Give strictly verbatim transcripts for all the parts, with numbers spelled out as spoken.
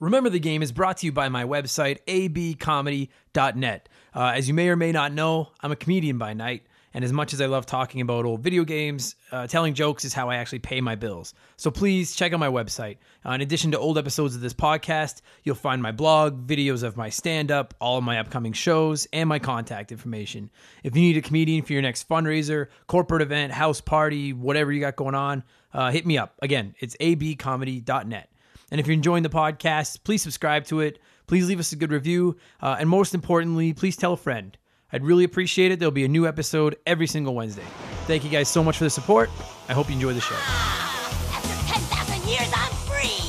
Remember the Game is brought to you by my website, a b comedy dot net. Uh, as you may or may not know, I'm a comedian by night, and as much as I love talking about old video games, uh, telling jokes is how I actually pay my bills. So please check out my website. Uh, in addition to old episodes of this podcast, you'll find my blog, videos of my stand-up, all of my upcoming shows, and my contact information. If you need a comedian for your next fundraiser, corporate event, house party, whatever you got going on, uh, hit me up. Again, it's a b comedy dot net. And if you're enjoying the podcast, please subscribe to it. Please leave us a good review. Uh, and most importantly, please tell a friend. I'd really appreciate it. There'll be a new episode every single Wednesday. Thank you guys so much for the support. I hope you enjoy the show. Ah, after ten thousand years, I'm free.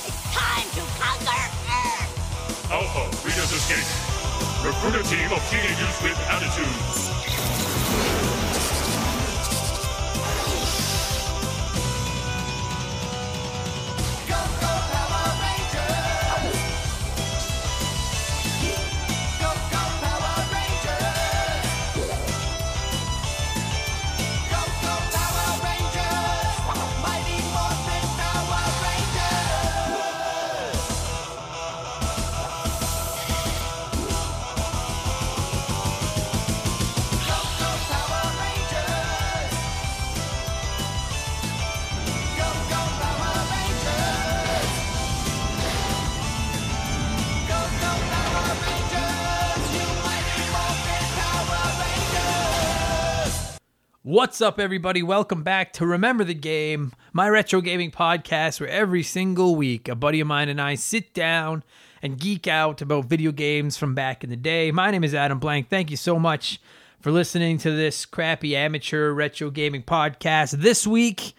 It's time to conquer Earth. Alpha, Rita's escape. Recruit a team of teenagers with attitudes. What's up, everybody? Welcome back to Remember the Game, my retro gaming podcast where every single week a buddy of mine and I sit down and geek out about video games from back in the day. My name is Adam Blank. Thank you so much for listening to this crappy amateur retro gaming podcast. This week,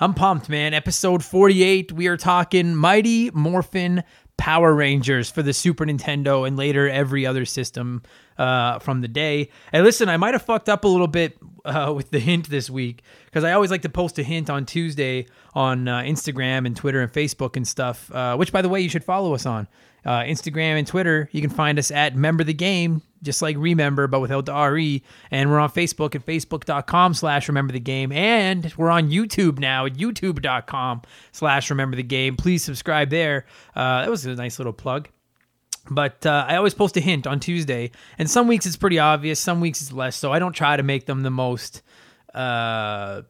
I'm pumped, man. Episode forty-eight, we are talking Mighty Morphin Power Rangers for the Super Nintendo and later every other system uh, from the day. And listen, I might have fucked up a little bit uh, with the hint this week because I always like to post a hint on Tuesday on uh, Instagram and Twitter and Facebook and stuff, uh, which, by the way, you should follow us on. Uh, Instagram and Twitter, you can find us at Remember the Game, just like Remember, but without the R E. And we're on Facebook at facebook.com slash Remember the Game. And we're on YouTube now at youtube.com slash Remember the Game. Please subscribe there. Uh, that was a nice little plug. But uh, I always post a hint on Tuesday. And some weeks it's pretty obvious, some weeks it's less. So I don't try to make them the most uh,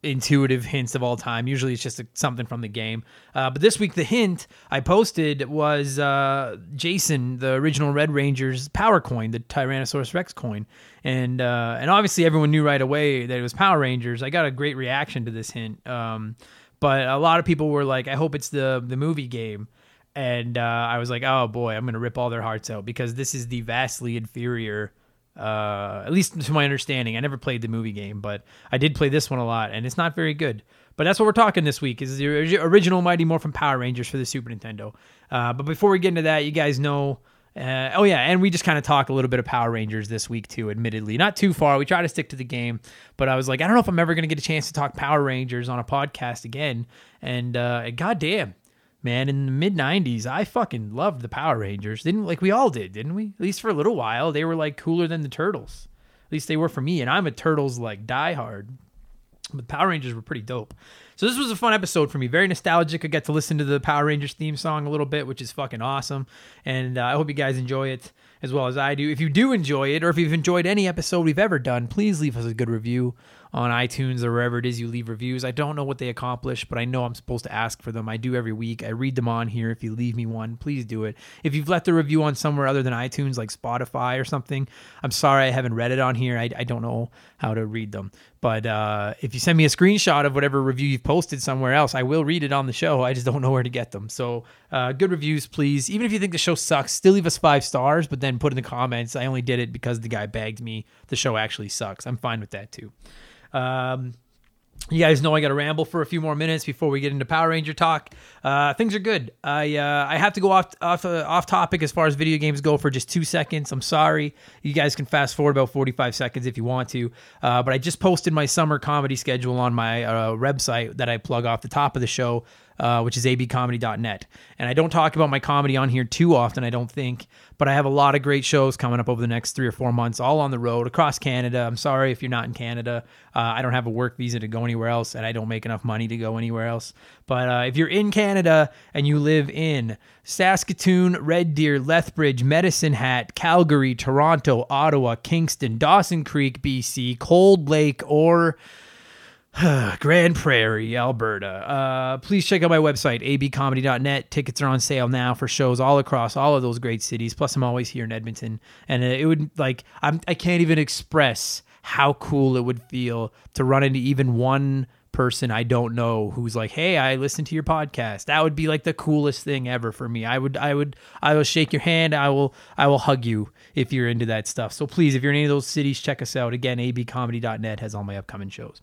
intuitive hints of all time. Usually it's just a, something from the game. Uh, but this week, the hint I posted was uh, Jason, the original Red Ranger's power coin, the Tyrannosaurus Rex coin. And uh, and obviously everyone knew right away that it was Power Rangers. I got a great reaction to this hint. Um, but a lot of people were like, I hope it's the, the movie game. And uh, I was like, oh boy, I'm going to rip all their hearts out because this is the vastly inferior, uh, at least to my understanding. I never played the movie game, but I did play this one a lot, and it's not very good. But that's what we're talking this week, is the original Mighty Morphin Power Rangers for the Super Nintendo. Uh, but before we get into that, you guys know... Uh, oh, yeah, and we just kind of talk a little bit of Power Rangers this week, too, admittedly. Not too far. We try to stick to the game, but I was like, I don't know if I'm ever going to get a chance to talk Power Rangers on a podcast again. And uh, goddamn, man, in the mid nineties, I fucking loved the Power Rangers. Didn't like we all did, didn't we? At least for a little while, they were like cooler than the Turtles. At least they were for me, and I'm a Turtles like diehard. But Power Rangers were pretty dope. So this was a fun episode for me. Very nostalgic. I got to listen to the Power Rangers theme song a little bit, which is fucking awesome. And uh, I hope you guys enjoy it as well as I do. If you do enjoy it, or if you've enjoyed any episode we've ever done, please leave us a good review on iTunes or wherever it is you leave reviews. I don't know what they accomplish, but I know I'm supposed to ask for them. I do every week. I read them on here. If you leave me one, please do it. If you've left a review on somewhere other than iTunes, like Spotify or something, I'm sorry I haven't read it on here. I, I don't know how to read them. But uh, if you send me a screenshot of whatever review you've posted somewhere else, I will read it on the show. I just don't know where to get them. So uh, good reviews, please. Even if you think the show sucks, still leave us five stars, but then put in the comments, I only did it because the guy bagged me. The show actually sucks. I'm fine with that, too. Um, you guys know I got to ramble for a few more minutes before we get into Power Ranger talk. Uh, things are good. I uh, I have to go off off uh, off topic as far as video games go for just two seconds. I'm sorry. You guys can fast forward about forty-five seconds if you want to. Uh, but I just posted my summer comedy schedule on my uh, website that I plug off the top of the show. uh, which is a b comedy dot net. And I don't talk about my comedy on here too often, I don't think, but I have a lot of great shows coming up over the next three or four months, all on the road across Canada. I'm sorry if you're not in Canada. Uh, I don't have a work visa to go anywhere else, and I don't make enough money to go anywhere else. But uh, if you're in Canada and you live in Saskatoon, Red Deer, Lethbridge, Medicine Hat, Calgary, Toronto, Ottawa, Kingston, Dawson Creek, B C, Cold Lake, or Grand Prairie, Alberta, uh, please check out my website, a b comedy dot net. Tickets are on sale now for shows all across all of those great cities. Plus, I'm always here in Edmonton, and it would like I'm, I can't even express how cool it would feel to run into even one person I don't know who's like, hey, I listened to your podcast. That would be like the coolest thing ever for me. I would, I would, I will shake your hand. I will, I will hug you if you're into that stuff. So please, if you're in any of those cities, check us out. Again, a b comedy dot net has all my upcoming shows.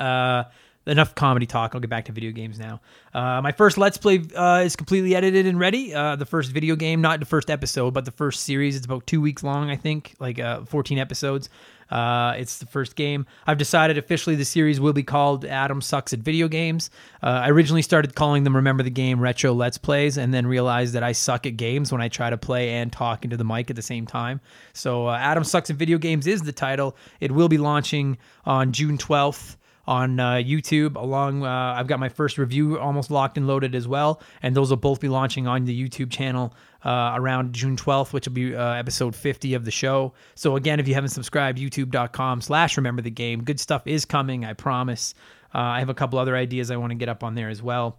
Uh, enough comedy talk. I'll get back to video games now. Uh, my first Let's Play uh, is completely edited and ready. Uh, the first video game, not the first episode, but the first series. It's about two weeks long, I think, like uh, fourteen episodes. Uh, it's the first game. I've decided officially the series will be called Adam Sucks at Video Games. Uh, I originally started calling them Remember the Game Retro Let's Plays, and then realized that I suck at games when I try to play and talk into the mic at the same time. So uh, Adam Sucks at Video Games is the title. It will be launching on June twelfth. On uh, YouTube, along, uh, I've got my first review almost locked and loaded as well, and those will both be launching on the YouTube channel uh, around June twelfth, which will be uh, episode fifty of the show. So again, if you haven't subscribed, youtube dot com slash remember the game. Good stuff is coming, I promise. Uh, I have a couple other ideas I want to get up on there as well.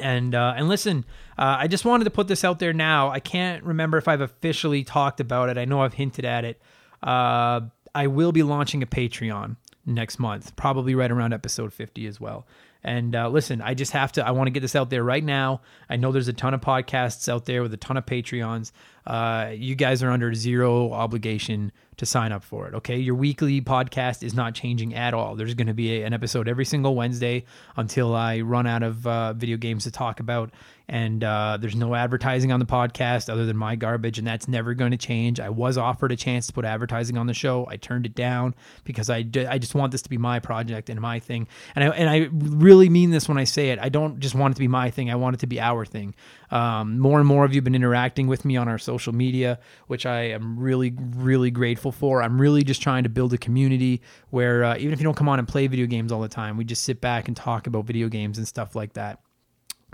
And uh, and listen, uh, I just wanted to put this out there now. I can't remember if I've officially talked about it. I know I've hinted at it. Uh, I will be launching a Patreon next month, probably right around episode fifty as well. And uh, listen, I just have to, I want to get this out there right now. I know there's a ton of podcasts out there with a ton of Patreons. Uh, you guys are under zero obligation to sign up for it, okay? Your weekly podcast is not changing at all. There's going to be a, an episode every single Wednesday until I run out of uh, video games to talk about. And uh, there's no advertising on the podcast other than my garbage, and that's never going to change. I was offered a chance to put advertising on the show. I turned it down because I, d- I just want this to be my project and my thing. And I, and I really mean this when I say it. I don't just want it to be my thing. I want it to be our thing. Um, more and more of you have been interacting with me on our social media, which I am really, really grateful for. I'm really just trying to build a community where uh, even if you don't come on and play video games all the time, we just sit back and talk about video games and stuff like that.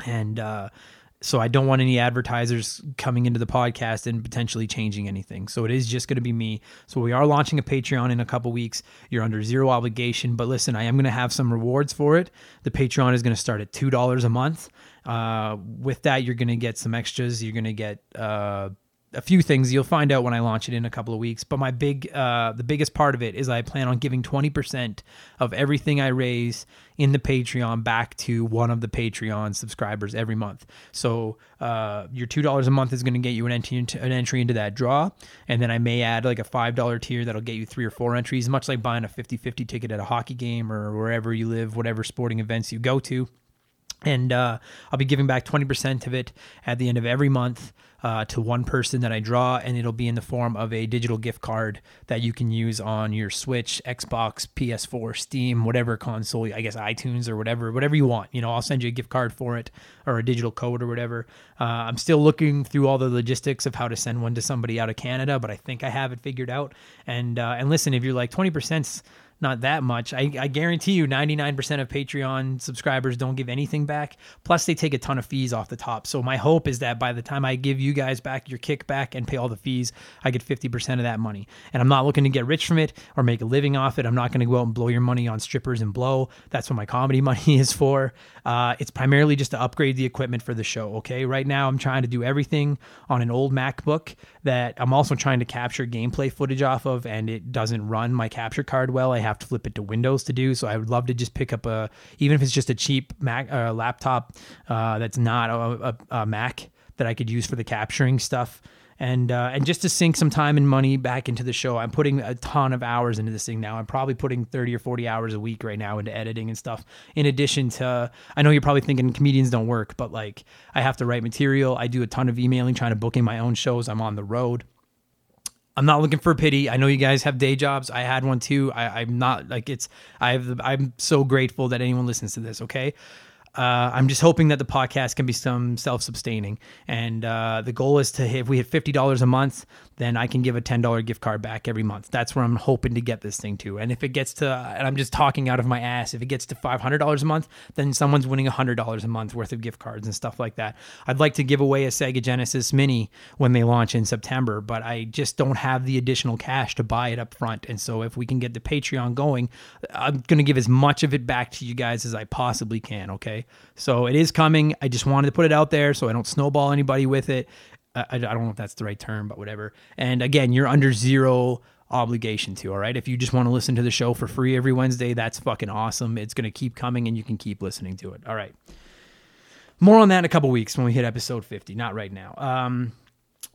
And uh, so I don't want any advertisers coming into the podcast and potentially changing anything. So it is just going to be me. So we are launching a Patreon in a couple weeks. You're under zero obligation. But listen, I am going to have some rewards for it. The Patreon is going to start at two dollars a month. Uh, with that, you're going to get some extras. You're going to get uh, a few things. You'll find out when I launch it in a couple of weeks. But my big, uh, the biggest part of it is I plan on giving twenty percent of everything I raise in the Patreon back to one of the Patreon subscribers every month. So uh, your two dollars a month is going to get you an entry, into, an entry into that draw. And then I may add like a five dollars tier that'll get you three or four entries, much like buying a fifty-fifty ticket at a hockey game or wherever you live, whatever sporting events you go to. And uh, I'll be giving back twenty percent of it at the end of every month uh, to one person that I draw, and it'll be in the form of a digital gift card that you can use on your Switch, Xbox, P S four, Steam, whatever console, I guess iTunes or whatever, whatever you want. You know, I'll send you a gift card for it or a digital code or whatever. Uh, I'm still looking through all the logistics of how to send one to somebody out of Canada, but I think I have it figured out. And uh, and listen, if you're like twenty percent's not that much. I, I guarantee you ninety-nine percent of Patreon subscribers don't give anything back. Plus they take a ton of fees off the top. So my hope is that by the time I give you guys back your kickback and pay all the fees, I get fifty percent of that money. And I'm not looking to get rich from it or make a living off it. I'm not going to go out and blow your money on strippers and blow. That's what my comedy money is for. Uh, it's primarily just to upgrade the equipment for the show. Okay. Right now I'm trying to do everything on an old MacBook that I'm also trying to capture gameplay footage off of, and it doesn't run my capture card well. I have to flip it to Windows to do. So I would love to just pick up a, even if it's just a cheap Mac uh, laptop uh, that's not a, a, a Mac that I could use for the capturing stuff. And uh, and just to sink some time and money back into the show, I'm putting a ton of hours into this thing now. I'm probably putting thirty or forty hours a week right now into editing and stuff. In addition to, I know you're probably thinking comedians don't work, but like I have to write material. I do a ton of emailing, trying to book in my own shows. I'm on the road. I'm not looking for pity. I know you guys have day jobs. I had one too. I, I'm not like it's, I've, I'm so grateful that anyone listens to this. Okay. Uh, I'm just hoping that the podcast can be some self-sustaining. And uh, the goal is to, if we hit fifty dollars a month, then I can give a ten dollars gift card back every month. That's where I'm hoping to get this thing to. And if it gets to, and I'm just talking out of my ass, if it gets to five hundred dollars a month, then someone's winning one hundred dollars a month worth of gift cards and stuff like that. I'd like to give away a Sega Genesis Mini when they launch in September, but I just don't have the additional cash to buy it up front. And so if we can get the Patreon going, I'm going to give as much of it back to you guys as I possibly can, okay? So it is coming. I just wanted to put it out there so I don't snowball anybody with it. I, I don't know if that's the right term, but whatever. And again, you're under zero obligation to, all right? If you just want to listen to the show for free every Wednesday, that's fucking awesome. It's going to keep coming and you can keep listening to it. All right. More on that in a couple weeks when we hit episode fifty. Not right now. Um,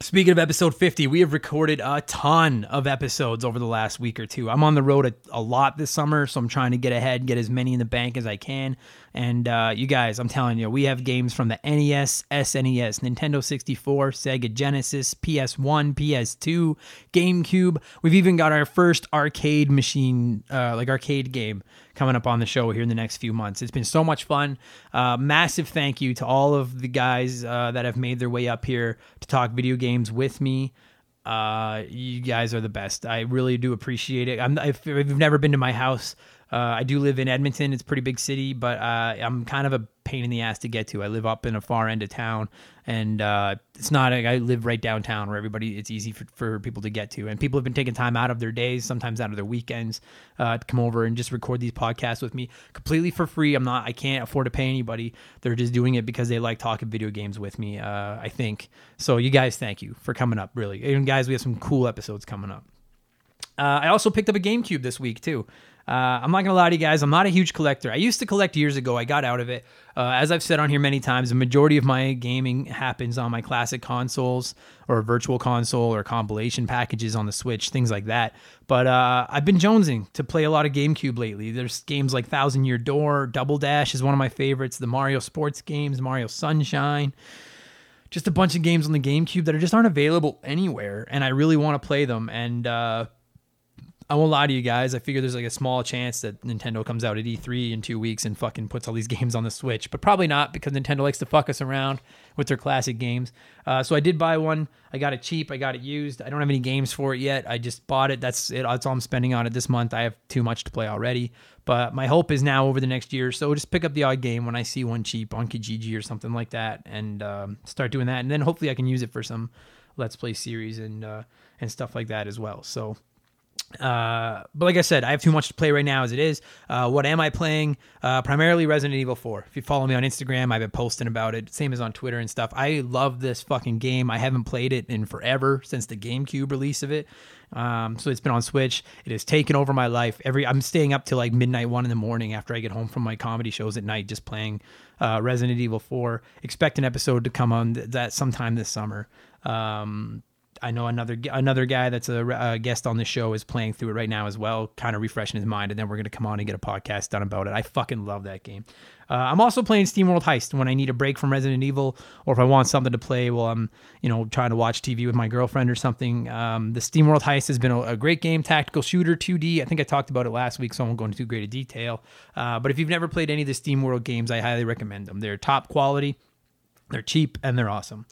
speaking of episode fifty, we have recorded a ton of episodes over the last week or two. I'm on the road a, a lot this summer, so I'm trying to get ahead, get as many in the bank as I can. And uh, you guys, I'm telling you, we have games from the N E S, S N E S, Nintendo sixty-four, Sega Genesis, P S one, P S two, GameCube. We've even got our first arcade machine, uh, like arcade game coming up on the show here in the next few months. It's been so much fun. Uh, massive thank you to all of the guys uh, that have made their way up here to talk video games with me. Uh, you guys are the best. I really do appreciate it. I'm, if you've never been to my house, Uh, I do live in Edmonton. It's a pretty big city, but uh, I'm kind of a pain in the ass to get to. I live up in a far end of town, and uh, it's not, I live right downtown where everybody, it's easy for, for people to get to. And people have been taking time out of their days, sometimes out of their weekends, uh, to come over and just record these podcasts with me completely for free. I'm not, I can't afford to pay anybody. They're just doing it because they like talking video games with me, uh, I think. So you guys, thank you for coming up, really. And guys, we have some cool episodes coming up. Uh, I also picked up a GameCube this week, too. Uh, I'm not going to lie to you guys, I'm not a huge collector. I used to collect years ago, I got out of it. Uh, as I've said on here many times, the majority of my gaming happens on my classic consoles or virtual console or compilation packages on the Switch, things like that. But uh, I've been jonesing to play a lot of GameCube lately. There's games like Thousand Year Door, Double Dash is one of my favorites, the Mario sports games, Mario Sunshine. Just a bunch of games on the GameCube that are just aren't available anywhere, and I really want to play them. And uh I won't lie to you guys, I figure there's like a small chance that Nintendo comes out at E three in two weeks and fucking puts all these games on the Switch, but probably not because Nintendo likes to fuck us around with their classic games. Uh, so I did buy one. I got it cheap. I got it used. I don't have any games for it yet. I just bought it. That's it. That's all I'm spending on it this month. I have too much to play already, but my hope is now over the next year or so, just pick up the odd game when I see one cheap on Kijiji or something like that and um, start doing that. And then hopefully I can use it for some Let's Play series and uh, and stuff like that as well. So... Uh, but like I said, I have too much to play right now as it is. Uh, what am I playing? Uh, primarily Resident Evil four. If you follow me on Instagram, I've been posting about it. Same as on Twitter and stuff. I love this fucking game. I haven't played it in forever since the GameCube release of it. Um, so it's been on Switch. It has taken over my life. Every I'm staying up till like midnight, one in the morning after I get home from my comedy shows at night, just playing uh, Resident Evil four. Expect an episode to come on th- that sometime this summer. Um, I know another another guy that's a, a guest on the show is playing through it right now as well, kind of refreshing his mind, and then we're going to come on and get a podcast done about it. I fucking love that game. Uh, I'm also playing SteamWorld Heist when I need a break from Resident Evil, or if I want something to play while I'm, you know, trying to watch T V with my girlfriend or something. Um, the SteamWorld Heist has been a, a great game, tactical shooter, two D. I think I talked about it last week, so I won't go into too great a detail. Uh, but if you've never played any of the SteamWorld games, I highly recommend them. They're top quality, they're cheap, and they're awesome.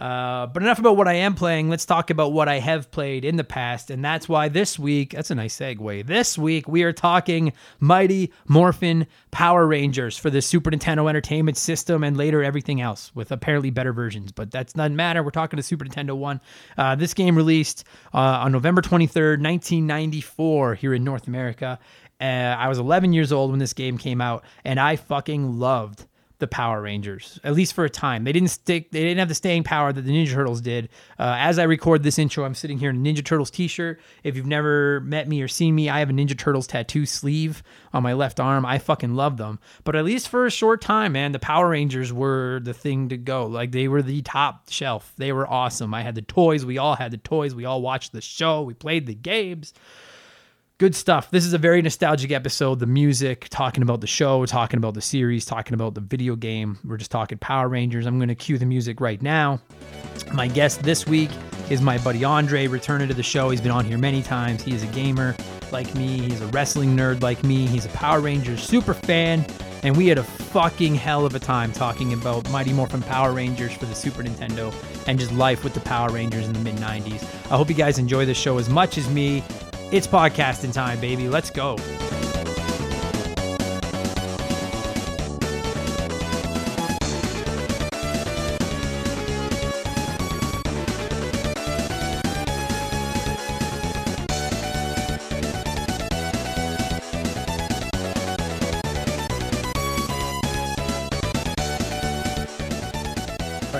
Uh, but enough about what I am playing. Let's talk about what I have played in the past. And that's why this week, that's a nice segue. This week, we are talking Mighty Morphin Power Rangers for the Super Nintendo Entertainment System and later everything else with apparently better versions. But that's not matter. We're talking the Super Nintendo one. Uh, this game released uh, on November twenty-third, nineteen ninety-four here in North America. Uh, I was eleven years old when this game came out, and I fucking loved the Power Rangers, at least for a time. They didn't stick. They didn't have the staying power that the Ninja Turtles did. Uh, as I record this intro, I'm sitting here in a Ninja Turtles t-shirt. If you've never met me or seen me, I have a Ninja Turtles tattoo sleeve on my left arm. I fucking love them. But at least for a short time, man, the Power Rangers were the thing to go. Like, they were the top shelf. They were awesome. I had the toys. We all had the toys. We all watched the show. We played the games. Good stuff. This is a very nostalgic episode. The music, talking about the show, talking about the series, talking about the video game. We're just talking Power Rangers. I'm going to cue the music right now. My guest this week is my buddy Andre, returning to the show. He's been on here many times. He is a gamer like me. He's a wrestling nerd like me. He's a Power Rangers super fan. And we had a fucking hell of a time talking about Mighty Morphin Power Rangers for the Super Nintendo and just life with the Power Rangers in the mid nineties. I hope you guys enjoy this show as much as me. It's podcasting time, baby. Let's go.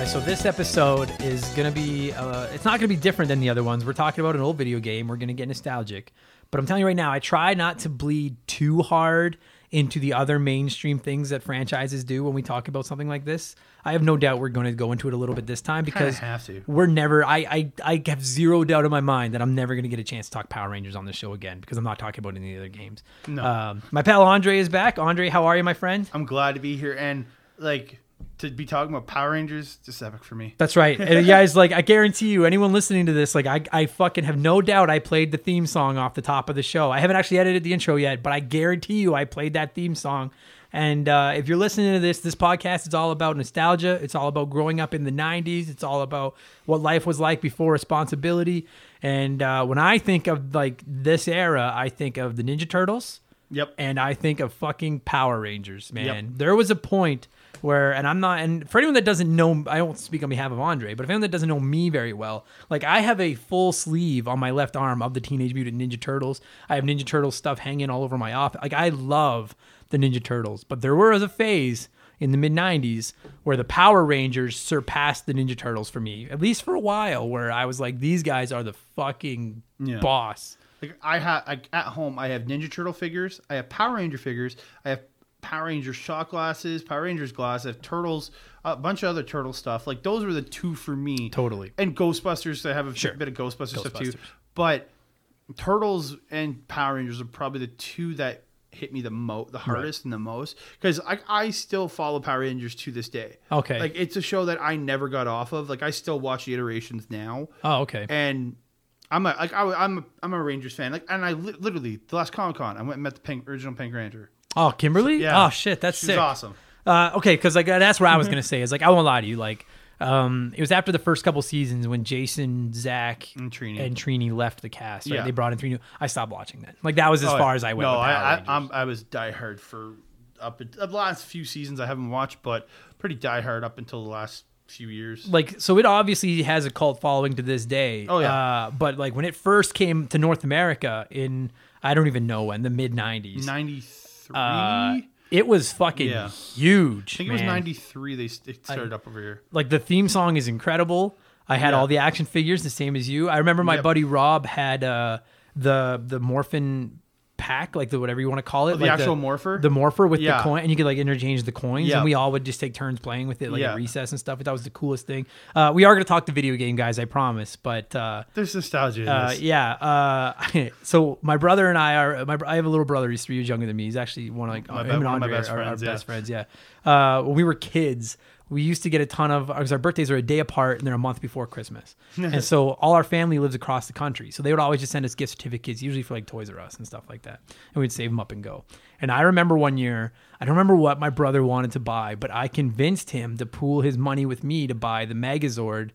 So this episode is going to be, uh, it's not going to be different than the other ones. We're talking about an old video game. We're going to get nostalgic. But I'm telling you right now, I try not to bleed too hard into the other mainstream things that franchises do when we talk about something like this. I have no doubt we're going to go into it a little bit this time because have to. we're never, I, I, I have zero doubt in my mind that I'm never going to get a chance to talk Power Rangers on this show again because I'm not talking about any other games. No. Um, my pal Andre is back. Andre, how are you, my friend? I'm glad to be here. And like... to be talking about Power Rangers, just epic for me. That's right. And guys, like, I guarantee you, anyone listening to this, like, I, I fucking have no doubt I played the theme song off the top of the show. I haven't actually edited the intro yet, but I guarantee you I played that theme song. And uh, if you're listening to this, this podcast is all about nostalgia. It's all about growing up in the nineties. It's all about what life was like before responsibility. And uh, when I think of, like, this era, I think of the Ninja Turtles. Yep. And I think of fucking Power Rangers, man. Yep. There was a point... where, and I'm not, and for anyone that doesn't know, I don't speak on behalf of Andre, but if anyone that doesn't know me very well, like I have a full sleeve on my left arm of the Teenage Mutant Ninja Turtles. I have Ninja Turtles stuff hanging all over my office. Like I love the Ninja Turtles, but there was a phase in the mid nineties where the Power Rangers surpassed the Ninja Turtles for me, at least for a while, where I was like, these guys are the fucking yeah. boss. Like I have, like at home, I have Ninja Turtle figures. I have Power Ranger figures. I have Power Rangers shot glasses, Power Rangers glasses, Turtles, a bunch of other Turtle stuff. Like, those were the two for me. Totally. And Ghostbusters, I have a sure. bit of Ghostbusters, Ghostbusters stuff too. But Turtles and Power Rangers are probably the two that hit me the mo- the hardest right. and the most. Because I, I still follow Power Rangers to this day. Okay. Like, it's a show that I never got off of. Like, I still watch the iterations now. Oh, okay. And... I'm a like I, I'm a, I'm a Rangers fan like and I li- literally the last Comic Con I went and met the Pink, original Pink Ranger. Oh, Kimberly? Yeah. Oh shit, that's She's sick. She's awesome. Uh, okay, because like that's what I was gonna say is like I won't lie to you like um, it was after the first couple seasons when Jason, Zach, and Trini, and Trini left the cast. Right? Yeah. They brought in Trini. I stopped watching that. Like that was as oh, far as I went. No, with Power I I, I'm, I was diehard for up the last few seasons I haven't watched, but pretty diehard up until the last. Few years like so it obviously has a cult following to this day oh yeah uh, but like when it first came to North America in I don't even know when the mid nineties ninety-three uh, it was fucking yeah. huge I think man. It was ninety-three they started I, up over here like the theme song is incredible I had yeah. all the action figures the same as you I remember my yep. buddy Rob had uh the the Morphin pack like the whatever you want to call it oh, the like actual the, morpher the morpher with yeah. the coin and you could like interchange the coins yeah. and we all would just take turns playing with it like yeah. at recess and stuff. That was the coolest thing. Uh we are going to talk the video game guys I promise but uh there's nostalgia in uh, this. yeah uh so my brother and I are my I have a little brother he's three years younger than me he's actually one of like my, him be, and Andre my best are, friends, are our yeah. best friends yeah uh when we were kids we used to get a ton of, because our birthdays are a day apart and they're a month before Christmas. And so all our family lives across the country. So they would always just send us gift certificates, usually for like Toys R Us and stuff like that. And we'd save them up and go. And I remember one year, I don't remember what my brother wanted to buy, but I convinced him to pool his money with me to buy the Megazord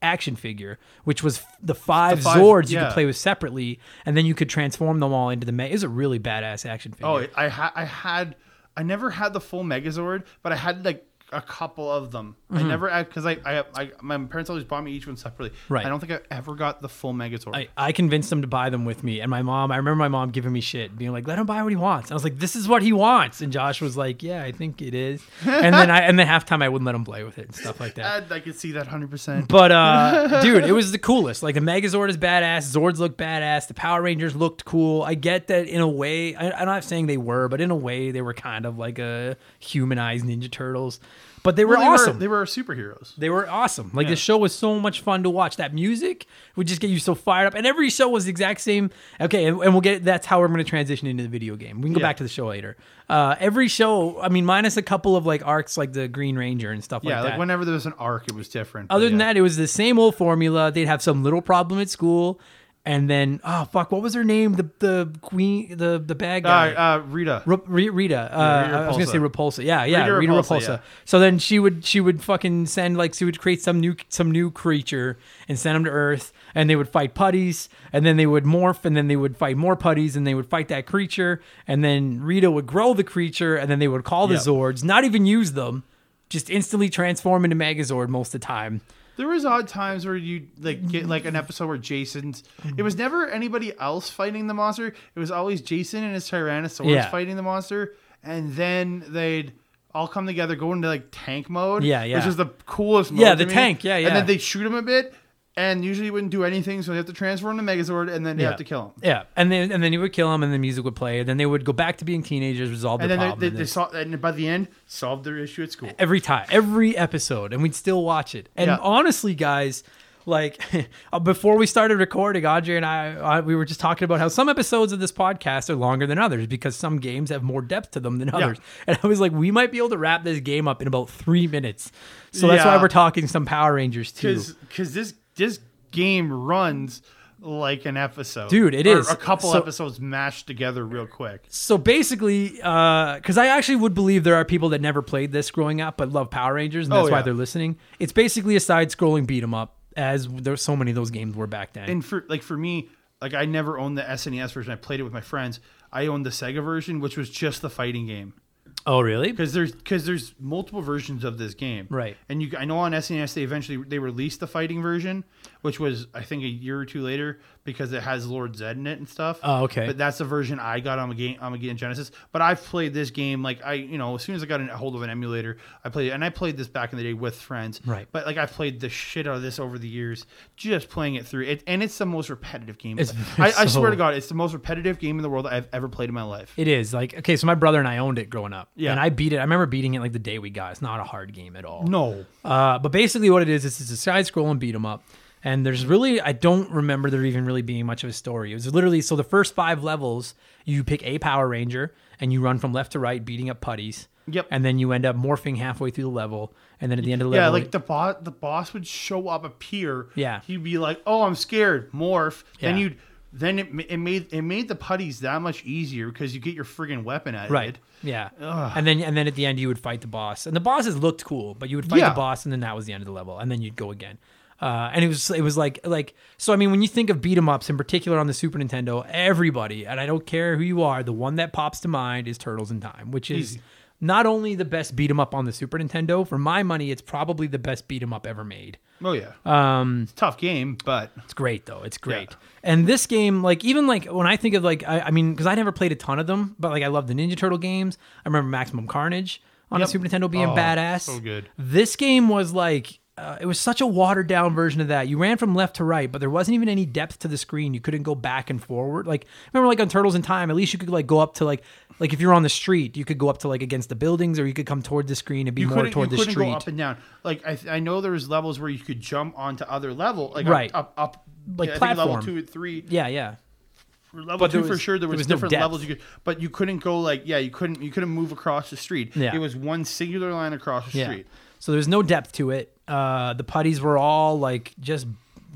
action figure, which was the five, the five Zords yeah. you could play with separately. And then you could transform them all into the Meg. It was a really badass action figure. Oh, I, ha- I had, I never had the full Megazord, but I had like, a couple of them. Mm-hmm. I never, because I, I, I, my parents always bought me each one separately. Right. I don't think I ever got the full Megazord. I, I convinced them to buy them with me, and my mom. I remember my mom giving me shit, being like, "Let him buy what he wants." And I was like, "This is what he wants." And Josh was like, "Yeah, I think it is." And then, I, and then half time, I wouldn't let him play with it and stuff like that. I, I could see that one hundred percent. But uh, dude, it was the coolest. Like the Megazord is badass. Zords look badass. The Power Rangers looked cool. I get that in a way. I, I'm not saying they were, but in a way, they were kind of like a humanized Ninja Turtles. But they were well, they awesome. Were, they were superheroes. They were awesome. Like yeah. the show was so much fun to watch. That music would just get you so fired up. And every show was the exact same. Okay, and, and we'll get that's how we're going to transition into the video game. We can go yeah. back to the show later. Uh, every show, I mean, minus a couple of like arcs like the Green Ranger and stuff yeah, like that. Yeah, like whenever there was an arc, it was different. Other than yeah. that, it was the same old formula. They'd have some little problem at school. And then, oh fuck, what was her name? The the queen, the the bad guy, uh, uh, Rita. Re- Re- Rita. Uh, Rita I was gonna say Repulsa. Yeah, yeah, Rita, Rita Repulsa. Repulsa. Yeah. So then she would she would fucking send like she would create some new some new creature and send them to Earth, and they would fight putties, and then they would morph, and then they would fight more putties, and they would fight that creature, and then Rita would grow the creature, and then they would call the yep. Zords, not even use them, just instantly transform into Megazord most of the time. There was odd times where you like get like an episode where Jason's. It was never anybody else fighting the monster. It was always Jason and his Tyrannosaurus yeah. fighting the monster, and then they'd all come together, go into like tank mode. Yeah, yeah. Which is the coolest mode. Yeah, the to me. tank. Yeah, yeah. And then they shoot him a bit, and usually he wouldn't do anything, so they have to transform to Megazord, and then they yeah. have to kill him. Yeah, and then and then he would kill him, and the music would play, and then they would go back to being teenagers, resolve the problem. And then they, they, they saw, and by the end, solved their issue at school. Every time, every episode, and we'd still watch it. And yeah. honestly, guys, like before we started recording, Andre and I, I, we were just talking about how some episodes of this podcast are longer than others because some games have more depth to them than others. Yeah. And I was like, we might be able to wrap this game up in about three minutes. So that's yeah. why we're talking some Power Rangers too. Because this. This game runs like an episode. Dude, it is. A couple so, episodes mashed together real quick. So basically, because uh, I actually would believe there are people that never played this growing up but love Power Rangers, and that's oh, yeah. why they're listening. It's basically a side-scrolling beat-em-up, as there's so many of those games were back then. And for like for me, like I never owned the S N E S version. I played it with my friends. I owned the Sega version, which was just the fighting game. Oh, really? Because there's because there's multiple versions of this game, right? And you, I know on S N E S they eventually they released the fighting version, which was I think a year or two later because it has Lord Zed in it and stuff. Oh, okay. But that's the version I got on a game on a Genesis. But I've played this game like I you know as soon as I got a hold of an emulator, I played it, and I played this back in the day with friends, right? But like I've played the shit out of this over the years, just playing it through it, and it's the most repetitive game. It's, it's I, so... I swear to God, it's the most repetitive game in the world I've ever played in my life. It is like okay, so my brother and I owned it growing up. Yeah. And I beat it. I remember beating it like the day we got. It's not a hard game at all. No. Uh, but basically what it is, is it's a side-scrolling beat-em-up. And there's really, I don't remember there even really being much of a story. It was literally, so the first five levels, you pick a Power Ranger, and you run from left to right beating up putties. Yep. And then you end up morphing halfway through the level. And then at the end of the yeah, level... Yeah, like the, bo- the boss would show up, appear. Yeah. He'd be like, oh, I'm scared. Morph. Yeah. Then you'd... Then it it made it made the putties that much easier because you get your friggin' weapon at right. it. Yeah. Ugh. And then and then at the end you would fight the boss, and the bosses looked cool, but you would fight yeah. the boss, and then that was the end of the level, and then you'd go again. Uh, and it was it was like like so I mean when you think of beat 'em ups in particular on the Super Nintendo, everybody, and I don't care who you are, the one that pops to mind is Turtles in Time, which is Easy. not only the best beat 'em up on the Super Nintendo. For my money, it's probably the best beat 'em up ever made. Oh yeah, um, it's a tough game, but it's great though. It's great. Yeah. And this game, like even like when I think of like, I, I mean, because I never played a ton of them, but like I love the Ninja Turtle games. I remember Maximum Carnage on yep. the Super Nintendo being oh, badass. So good. This game was like, uh, it was such a watered down version of that. You ran from left to right, but there wasn't even any depth to the screen. You couldn't go back and forward. Like remember, like on Turtles in Time, at least you could like go up to like. Like if you're on the street, you could go up to like against the buildings, or you could come toward the screen and be you more toward you the street. You couldn't go up and down. Like I, th- I know there was levels where you could jump onto other level, like right. up, up, up, like yeah, platform level two and three. Yeah, yeah. Level but two was, for sure. There was, there was different no levels you could, but you couldn't go like yeah, you couldn't you couldn't move across the street. Yeah. It was one singular line across the yeah. street. So there's no depth to it. Uh, the putties were all like just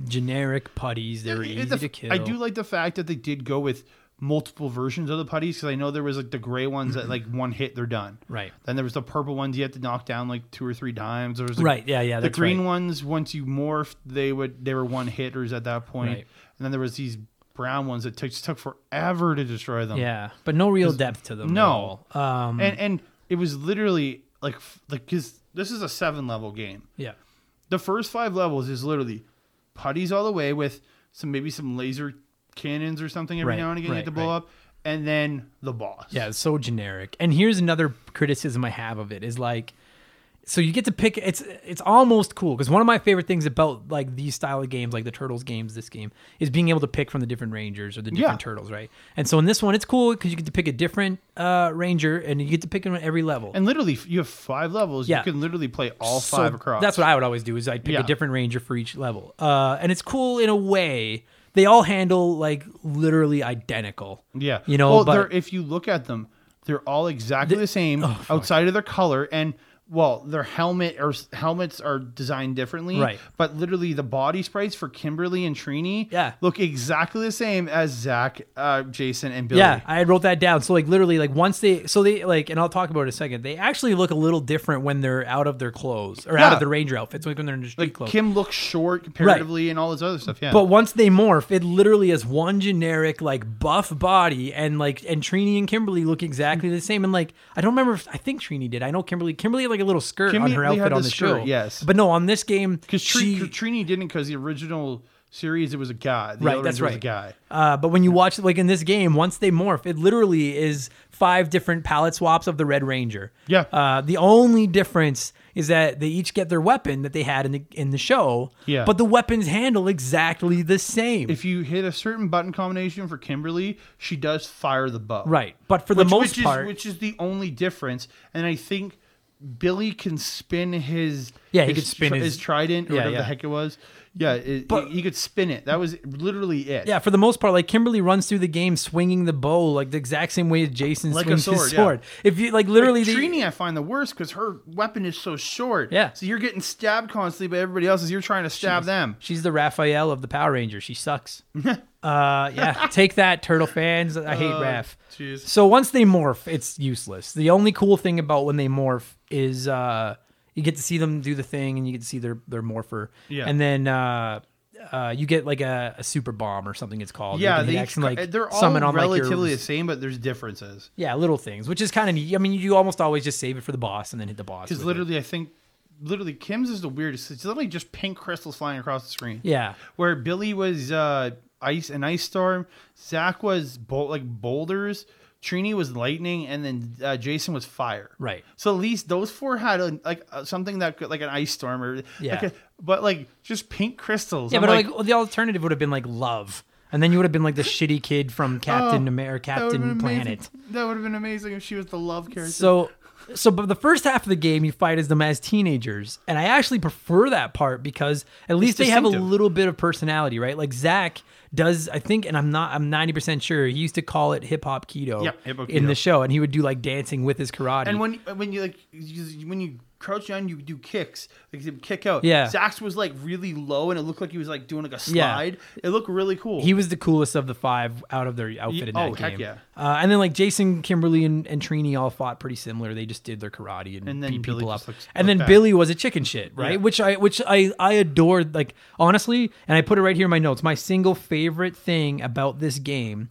generic putties. They were yeah, easy the, to kill. I do like the fact that they did go with multiple versions of the putties, because I know there was like the gray ones that like one hit they're done. Right. Then there was the purple ones you had to knock down like two or three times. There was like, right. Yeah. Yeah. The green right. ones once you morphed they would they were one hitters at that point. Right. And then there was these brown ones that took took forever to destroy them. Yeah. But no real depth to them. No. At all. Um. And and it was literally like like because this is a seven level game. Yeah. The first five levels is literally putties all the way with some maybe some laser cannons or something every right, now and again right, you have to blow right. up, and then the boss. Yeah, it's so generic. And here's another criticism I have of it is like, so you get to pick. It's it's almost cool because one of my favorite things about like these style of games, like the Turtles games, this game is being able to pick from the different Rangers or the different yeah. Turtles, right? And so in this one, it's cool because you get to pick a different uh, Ranger, and you get to pick them at every level. And literally, you have five levels. Yeah. You can literally play all so five across. That's what I would always do is I'd pick yeah. a different Ranger for each level, uh, and it's cool in a way. They all handle like literally identical. Yeah, you know. Well, but if you look at them, they're all exactly the, the same oh, outside of their color, and well, their helmet or helmets are designed differently, right? But literally the body sprites for Kimberly and Trini, yeah, look exactly the same as Zach, uh, Jason, and Billy. Yeah, I wrote that down. So like literally, like once they, so they like, and I'll talk about it in a second. They actually look a little different when they're out of their clothes or yeah. out of the Ranger outfits, like when they're in street like clothes. Kim looks short comparatively, right. and all this other stuff. Yeah, but once they morph, it literally is one generic like buff body, and like and Trini and Kimberly look exactly the same. And like I don't remember if, I think Trini did. I know Kimberly. Kimberly had like a little skirt Kimberly on her outfit on the show. Shirt, yes, but no, on this game because Tr- Trini didn't because the original. Series, it was a guy. The right, that's right. Was a guy. Uh, but when you watch, like in this game, once they morph, it literally is five different palette swaps of the Red Ranger. Yeah. Uh, the only difference is that they each get their weapon that they had in the in the show. Yeah. But the weapons handle exactly the same. If you hit a certain button combination for Kimberly, she does fire the bow. Right. But for the which, most which part, is, which is the only difference, and I think. Billy can spin his yeah he his, could spin his, his trident or yeah, whatever yeah. the heck it was yeah it, but, he could spin it. That was literally it. Yeah, for the most part, like Kimberly runs through the game swinging the bow like the exact same way as Jason like swings a sword, his sword. Yeah. If you like literally like, the, Trini, I find the worst because her weapon is so short. Yeah, so you're getting stabbed constantly by everybody else as you're trying to stab she's, them. She's the Raphael of the Power Rangers. She sucks. Uh, yeah, take that, Turtle fans. I hate uh, Raph. Geez. So once they morph, it's useless. The only cool thing about when they morph is uh, you get to see them do the thing, and you get to see their their morpher. Yeah, and then uh, uh, you get like a, a super bomb or something. It's called. Yeah, they can, like, they're all on, relatively like, your, the same, but there's differences. Yeah, little things, which is kind of neat. I mean, you almost always just save it for the boss and then hit the boss. Because literally, it. I think. Literally, Kim's is the weirdest. It's literally just pink crystals flying across the screen. Yeah, where Billy was uh, ice and ice storm. Zach was bol- like boulders. Trini was lightning, and then uh, Jason was fire. Right. So at least those four had a, like uh, something that could like an ice storm or yeah. Like a, but like just pink crystals. Yeah, I'm but like, like the alternative would have been like love. And then you would have been like the shitty kid from Captain oh, America, Captain that Planet. That would have been amazing if she was the love character. So, so but the first half of the game, you fight as them as teenagers, and I actually prefer that part because at least it's they have a little bit of personality, right? Like Zach does, I think, and I'm not, I'm ninety percent sure. He used to call it hip hop keto, yeah, hip-hop keto in the show, and he would do like dancing with his karate. And when when you like when you. crouch down, you do kicks, like you kick out. Yeah, Zach's was like really low, and it looked like he was like doing like a slide. Yeah. It looked really cool. He was the coolest of the five out of their outfit in that oh, game. Oh heck yeah! Uh, and then like Jason, Kimberly, and, and Trini all fought pretty similar. They just did their karate and, and then beat Billy people up. Looks, and then back. Billy was a chicken shit, right? Yeah. Which I which I I adored. Like honestly, and I put it right here in my notes. My single favorite thing about this game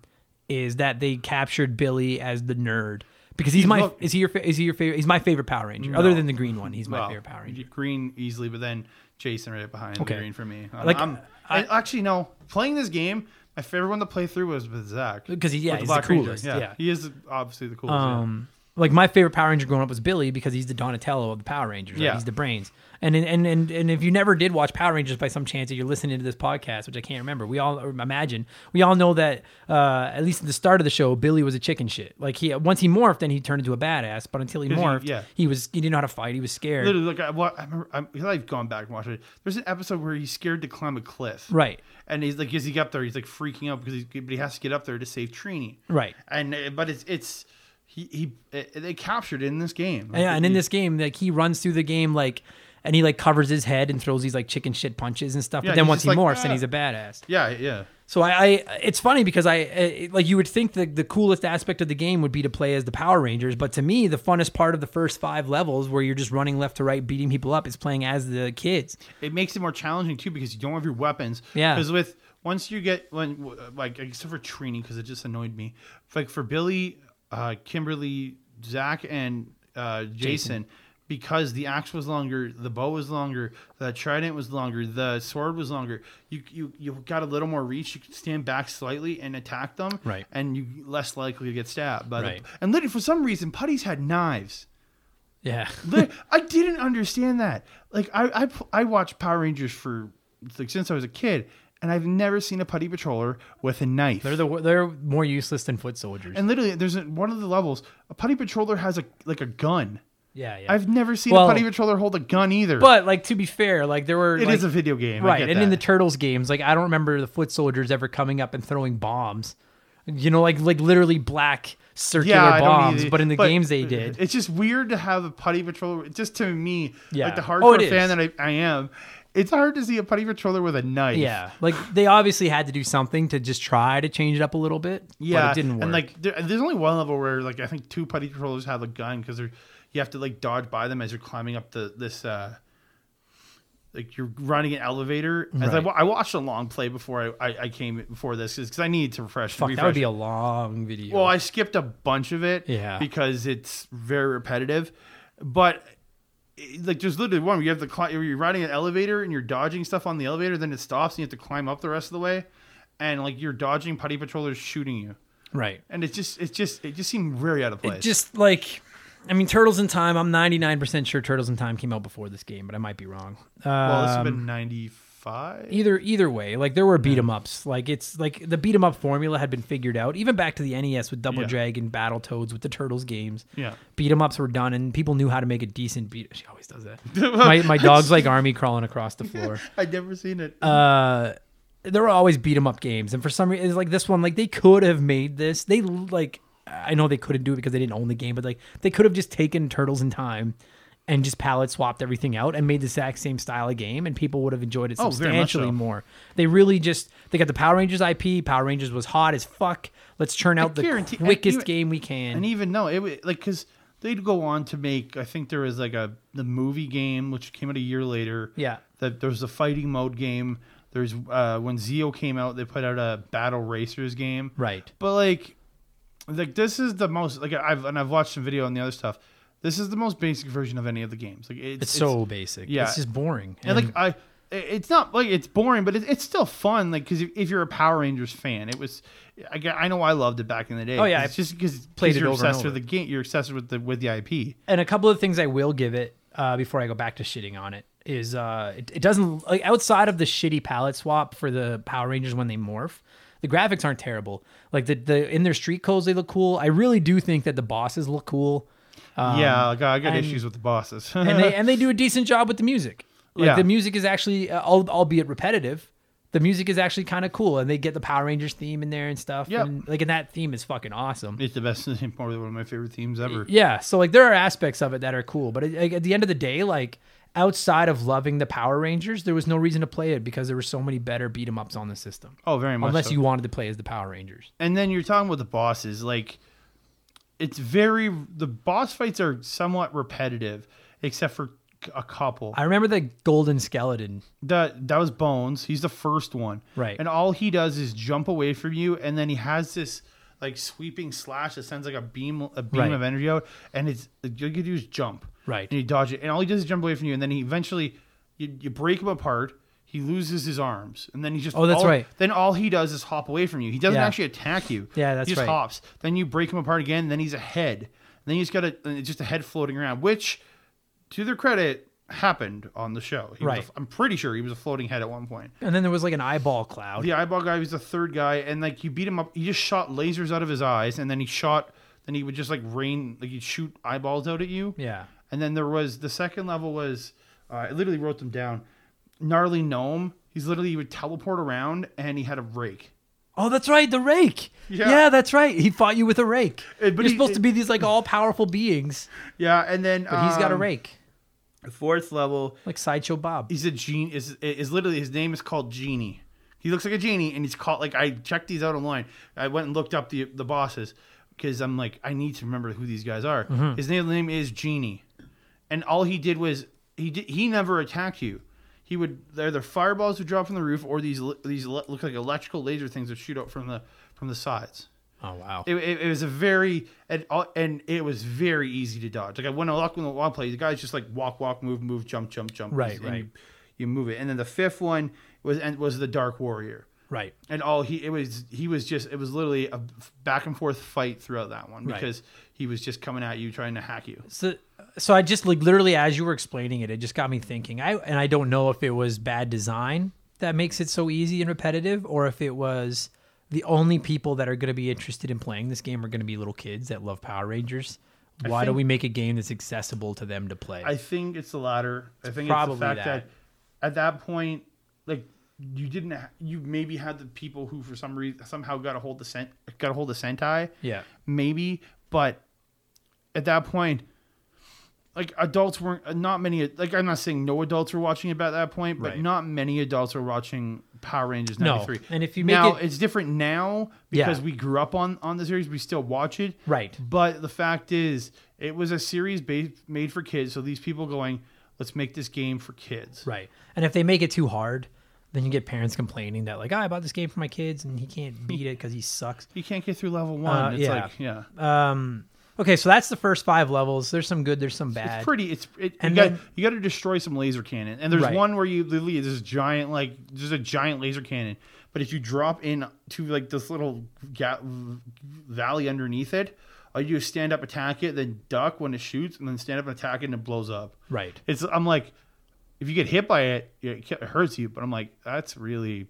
is that they captured Billy as the nerd. Because he's my is he your is he your favorite? He's my favorite Power Ranger, no. Other than the green one. He's my well, favorite Power Ranger. Green easily, but then Jason right behind okay. the green for me. I'm, like I'm, I, I actually no playing this game. My favorite one to play through was with Zach because he, yeah, he's the, the coolest. Yeah. yeah, he is obviously the coolest. Um, yeah. Like my favorite Power Ranger growing up was Billy because he's the Donatello of the Power Rangers. Right? Yeah, he's the brains. And and and and if you never did watch Power Rangers by some chance, that you're listening to this podcast, which I can't remember, we all imagine we all know that uh, at least at the start of the show, Billy was a chicken shit. Like he once he morphed, then he turned into a badass. But until he morphed, he, yeah. he was he didn't know how to fight. He was scared. Literally, like I, well, I remember, I'm, I've gone back and watched it. There's an episode where he's scared to climb a cliff, right? And he's like, as he got up there, he's like freaking out because he, but he has to get up there to save Trini, right? And but it's it's. He he, they captured it in this game. Like, yeah, and in this game, like he runs through the game, like, and he like covers his head and throws these like chicken shit punches and stuff. Yeah, but then once he like, morphs, ah. and he's a badass. Yeah, yeah. So I, I it's funny because I, I like you would think the the coolest aspect of the game would be to play as the Power Rangers, but to me, the funnest part of the first five levels, where you're just running left to right, beating people up, is playing as the kids. It makes it more challenging too because you don't have your weapons. Yeah, because with once you get when like except for Trini because it just annoyed me. Like for Billy. Uh, Kimberly, Zach, and uh, Jason, Jason, because the axe was longer, the bow was longer, the trident was longer, the sword was longer. You you you got a little more reach. You could stand back slightly and attack them, right? And you less likely to get stabbed. By right. The, and literally, for some reason, putties had knives. Yeah, I didn't understand that. Like I, I I watched Power Rangers for like since I was a kid. And I've never seen a Putty Patroller with a knife. They're the they're more useless than foot soldiers. And literally, there's a, one of the levels. A Putty Patroller has a like a gun. Yeah, yeah. I've never seen well, a Putty Patroller hold a gun either. But like to be fair, like there were. It like, is a video game, right? And that. In the Turtles games, like I don't remember the foot soldiers ever coming up and throwing bombs. you know, like like literally black circular yeah, bombs, but in the but games they did. It's just weird to have a Putty Patroller. Just to me, yeah. like the hardcore oh, fan that I, I am, it's hard to see a Putty Patroller with a knife. Yeah, like they obviously had to do something to just try to change it up a little bit. Yeah, but it didn't work. And like there, there's only one level where like I think two Putty Patrollers have a gun because they're you have to like dodge by them as you're climbing up the this. Uh, Like you're running an elevator. As right. I, I watched a long play before I, I, I came before this because I needed to refresh. Fuck, refresh. That would be a long video. Well, I skipped a bunch of it yeah. because it's very repetitive. But it, like there's literally one where you have to climb. You're riding an elevator and you're dodging stuff on the elevator. Then it stops and you have to climb up the rest of the way. And like you're dodging Putty Patrollers shooting you. Right. And it just it just it just seemed very out of place. It just like. I mean, Turtles in Time, I'm ninety-nine percent sure Turtles in Time came out before this game, but I might be wrong. Um, well, this has been ninety-five? Either either way, like, there were beat-em-ups. Like, it's, like, the beat-em-up formula had been figured out, even back to the N E S with Double yeah. Dragon, Battletoads, with the Turtles games. Yeah. Beat-em-ups were done, and people knew how to make a decent beat... She always does that. my my dog's, like, army crawling across the floor. I'd never seen it. Uh, there were always beat-em-up games, and for some reason, like, this one, like, they could have made this. They, like... I know they couldn't do it because they didn't own the game, but like they could have just taken Turtles in Time and just palette swapped everything out and made the exact same style of game, and people would have enjoyed it oh, substantially so. more. They really just they got the Power Rangers I P. Power Rangers was hot as fuck. Let's churn out I the quickest even, game we can. And even no, it like because they'd go on to make. I think there was like a the movie game which came out a year later. Yeah, that there was a fighting mode game. There's uh, when Zeo came out, they put out a Battle Racers game. Right, but like. Like this is the most like I've and I've watched some video on the other stuff. This is the most basic version of any of the games. Like it's, it's so it's, basic. Yeah, it's just boring. And, and like I, it's not like it's boring, but it, it's still fun. Like because if, if you're a Power Rangers fan, it was. I, I know I loved it back in the day. Oh yeah, it's just because played it over obsessed and over. With the game. You're obsessed with the with the I P. And a couple of things I will give it uh, before I go back to shitting on it is uh, it, it doesn't like outside of the shitty palette swap for the Power Rangers when they morph. The graphics aren't terrible. Like the, the in their street codes, they look cool. I really do think that the bosses look cool. Um, yeah, like, I got and, issues with the bosses, and they and they do a decent job with the music. Like yeah. the music is actually, uh, albeit repetitive, the music is actually kind of cool, and they get the Power Rangers theme in there and stuff. Yeah, like and that theme is fucking awesome. It's the best, probably one of my favorite themes ever. Yeah, so like there are aspects of it that are cool, but it, at the end of the day, like. Outside of loving the Power Rangers, there was no reason to play it because there were so many better beat 'em ups on the system. Oh, very much. Unless so. you wanted to play as the Power Rangers. And then you're talking about the bosses. Like, it's very the boss fights are somewhat repetitive, except for a couple. I remember the Golden Skeleton. That that was Bones. He's the first one, right? And all he does is jump away from you, and then he has this. Like sweeping slash that sends like a beam a beam right. of energy out, and it's all you can do is jump. Right. And you dodge it. And all he does is jump away from you, and then he eventually you, you break him apart, he loses his arms, and then he just Oh that's all, right. Then all he does is hop away from you. He doesn't yeah. actually attack you. Yeah, that's right. He just right. hops. Then you break him apart again, and then he's a head. And then you just got a just a head floating around, which to their credit happened on the show. He right. was a, I'm pretty sure he was a floating head at one point. And then there was like an eyeball cloud. The eyeball guy was the third guy, and like you beat him up. He just shot lasers out of his eyes, and then he shot, then he would just like rain, like he'd shoot eyeballs out at you. Yeah. And then there was, the second level was, uh, I literally wrote them down, Gnarly Gnome. He's literally, he would teleport around, and he had a rake. Oh, that's right, the rake. Yeah, yeah that's right. He fought you with a rake. It, but You're he, supposed it, to be these like all-powerful beings. Yeah, and then... But um, he's got a rake. The fourth level, like Sideshow Bob, he's a genie. Is is literally his name is called Genie. He looks like a genie, and he's called like I checked these out online. I went and looked up the the bosses because I'm like I need to remember who these guys are. Mm-hmm. His name, name is Genie, and all he did was he did, he never attacked you. He would either fireballs would drop from the roof or these these look like electrical laser things that shoot out from the from the sides. Oh wow! It, it, it was a very and, and it was very easy to dodge. Like I went a lot when I play. The guys just like walk, walk, move, move, jump, jump, jump. Right, right. You, you move it, and then the fifth one was and was the Dark Warrior. Right. And all he it was he was just it was literally a back and forth fight throughout that one because right. he was just coming at you trying to hack you. So so I just like literally as you were explaining it, it just got me thinking. I and I don't know if it was bad design that makes it so easy and repetitive, or if it was. The only people that are going to be interested in playing this game are going to be little kids that love Power Rangers. Why don't we make a game that's accessible to them to play? I think it's the latter. It's I think it's the fact that. that at that point, like you didn't you maybe had the people who for some reason somehow got a hold the sent got a hold of Sentai. Yeah. Maybe, but at that point, like adults weren't not many like I'm not saying no adults were watching it at that point, but right. not many adults were watching Power Rangers ninety-three. No. And if you make now it... it's different now because yeah. we grew up on, on the series, we still watch it. Right. But the fact is it was a series based, made for kids, so these people going, let's make this game for kids. Right. And if they make it too hard, then you get parents complaining that like, oh, I bought this game for my kids and he can't beat it because he sucks. He can't get through level one. Uh, it's yeah. like, yeah. Um, okay, so that's the first five levels. There's some good, there's some bad. It's pretty. It's it, and you, then, got, you got to destroy some laser cannon. And there's right. one where you literally there's this giant like there's a giant laser cannon. But if you drop in to like this little ga- valley underneath it, all you do is stand up, attack it, then duck when it shoots, and then stand up and attack it, and it blows up. Right. It's I'm like. If you get hit by it, it hurts you. But I'm like, that's really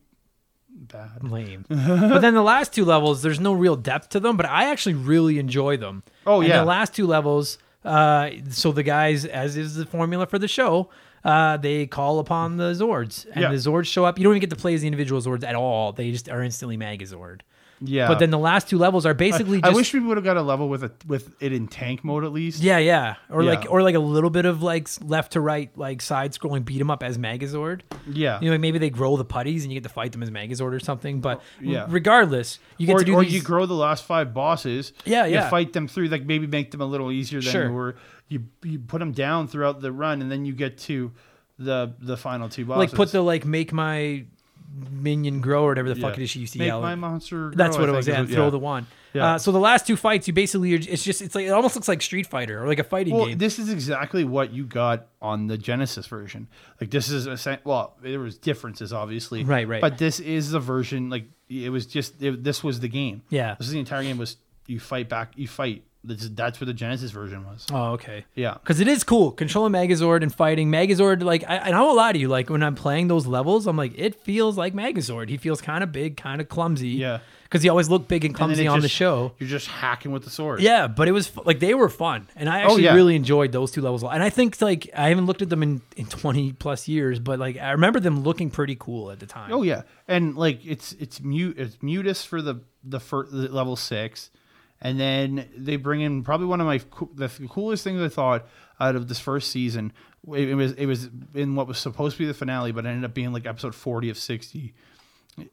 bad. Lame. But then the last two levels, there's no real depth to them, but I actually really enjoy them. Oh, and yeah. the last two levels, uh, so the guys, as is the formula for the show, uh, they call upon the Zords. And yeah. the Zords show up. You don't even get to play as the individual Zords at all. They just are instantly Megazord. Yeah. But then the last two levels are basically I, just... I wish we would have got a level with a, with it in tank mode at least. Yeah, yeah. Or yeah. like or like a little bit of like left to right like side-scrolling beat 'em up as Megazord. Yeah. You know, like maybe they grow the putties and you get to fight them as Megazord or something. But yeah. regardless, you get or, to do Or these... you grow the last five bosses. Yeah, yeah. You fight them through, like maybe make them a little easier than sure. you were. You, you put them down throughout the run and then you get to the the final two bosses. Like put the like make my... minion grow or whatever the yeah. fuck it is she used to Make yell. Make my monster grow, That's what I it was. Yeah, throw yeah. the wand. Yeah. Uh, so the last two fights, you basically, are, it's just, it's like, it almost looks like Street Fighter or like a fighting well, game. This is exactly what you got on the Genesis version. Like this is, a, well, there was differences obviously. Right, right. But this is the version, like it was just, it, this was the game. Yeah. This is the entire game was you fight back, you fight. That's what the Genesis version was. Oh, okay. Yeah. Because it is cool. Controlling Megazord and fighting Megazord, like, I, and I won't lie to you, like, when I'm playing those levels, I'm like, it feels like Megazord. He feels kind of big, kind of clumsy. Yeah. Because he always looked big and clumsy and on just, the show. You're just hacking with the sword. Yeah, but it was, like, they were fun. And I actually oh, yeah. really enjoyed those two levels. And I think, like, I haven't looked at them in, in twenty plus years, but, like, I remember them looking pretty cool at the time. Oh, yeah. And, like, it's it's mute, it's Mutus for the, the, for the level six. And then they bring in probably one of my the coolest things I thought out of this first season. It was it was in what was supposed to be the finale, but it ended up being like episode forty of sixty,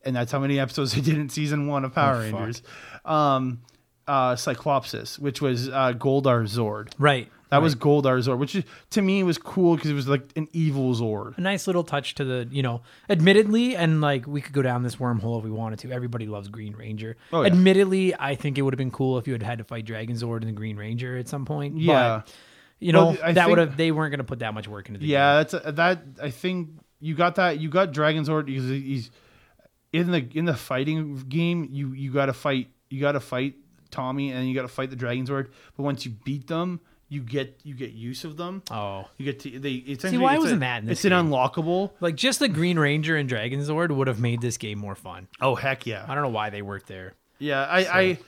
and that's how many episodes they did in season one of Power oh, Rangers. Um, uh, Cyclopsis, which was uh, Goldar Zord, right? That right. was Goldar Zord, which to me was cool because it was like an evil Zord. A nice little touch to the, you know, admittedly, and like we could go down this wormhole if we wanted to. Everybody loves Green Ranger. Oh, yeah. Admittedly, I think it would have been cool if you had had to fight Dragon Zord and the Green Ranger at some point. Yeah. But, you know, well, that would have, they weren't going to put that much work into the yeah, game. Yeah, that's a, that, I think you got that, you got Dragon Zord because he's in the, in the fighting game, you, you got to fight, you got to fight Tommy and you got to fight the Dragon Zord. But once you beat them, You get you get use of them. Oh, you get to they. It's See, why it's wasn't a, that? In this it's game? An unlockable. Like just the Green Ranger and Dragon Zord would have made this game more fun. Oh heck yeah! I don't know why they weren't there. Yeah, I. So. I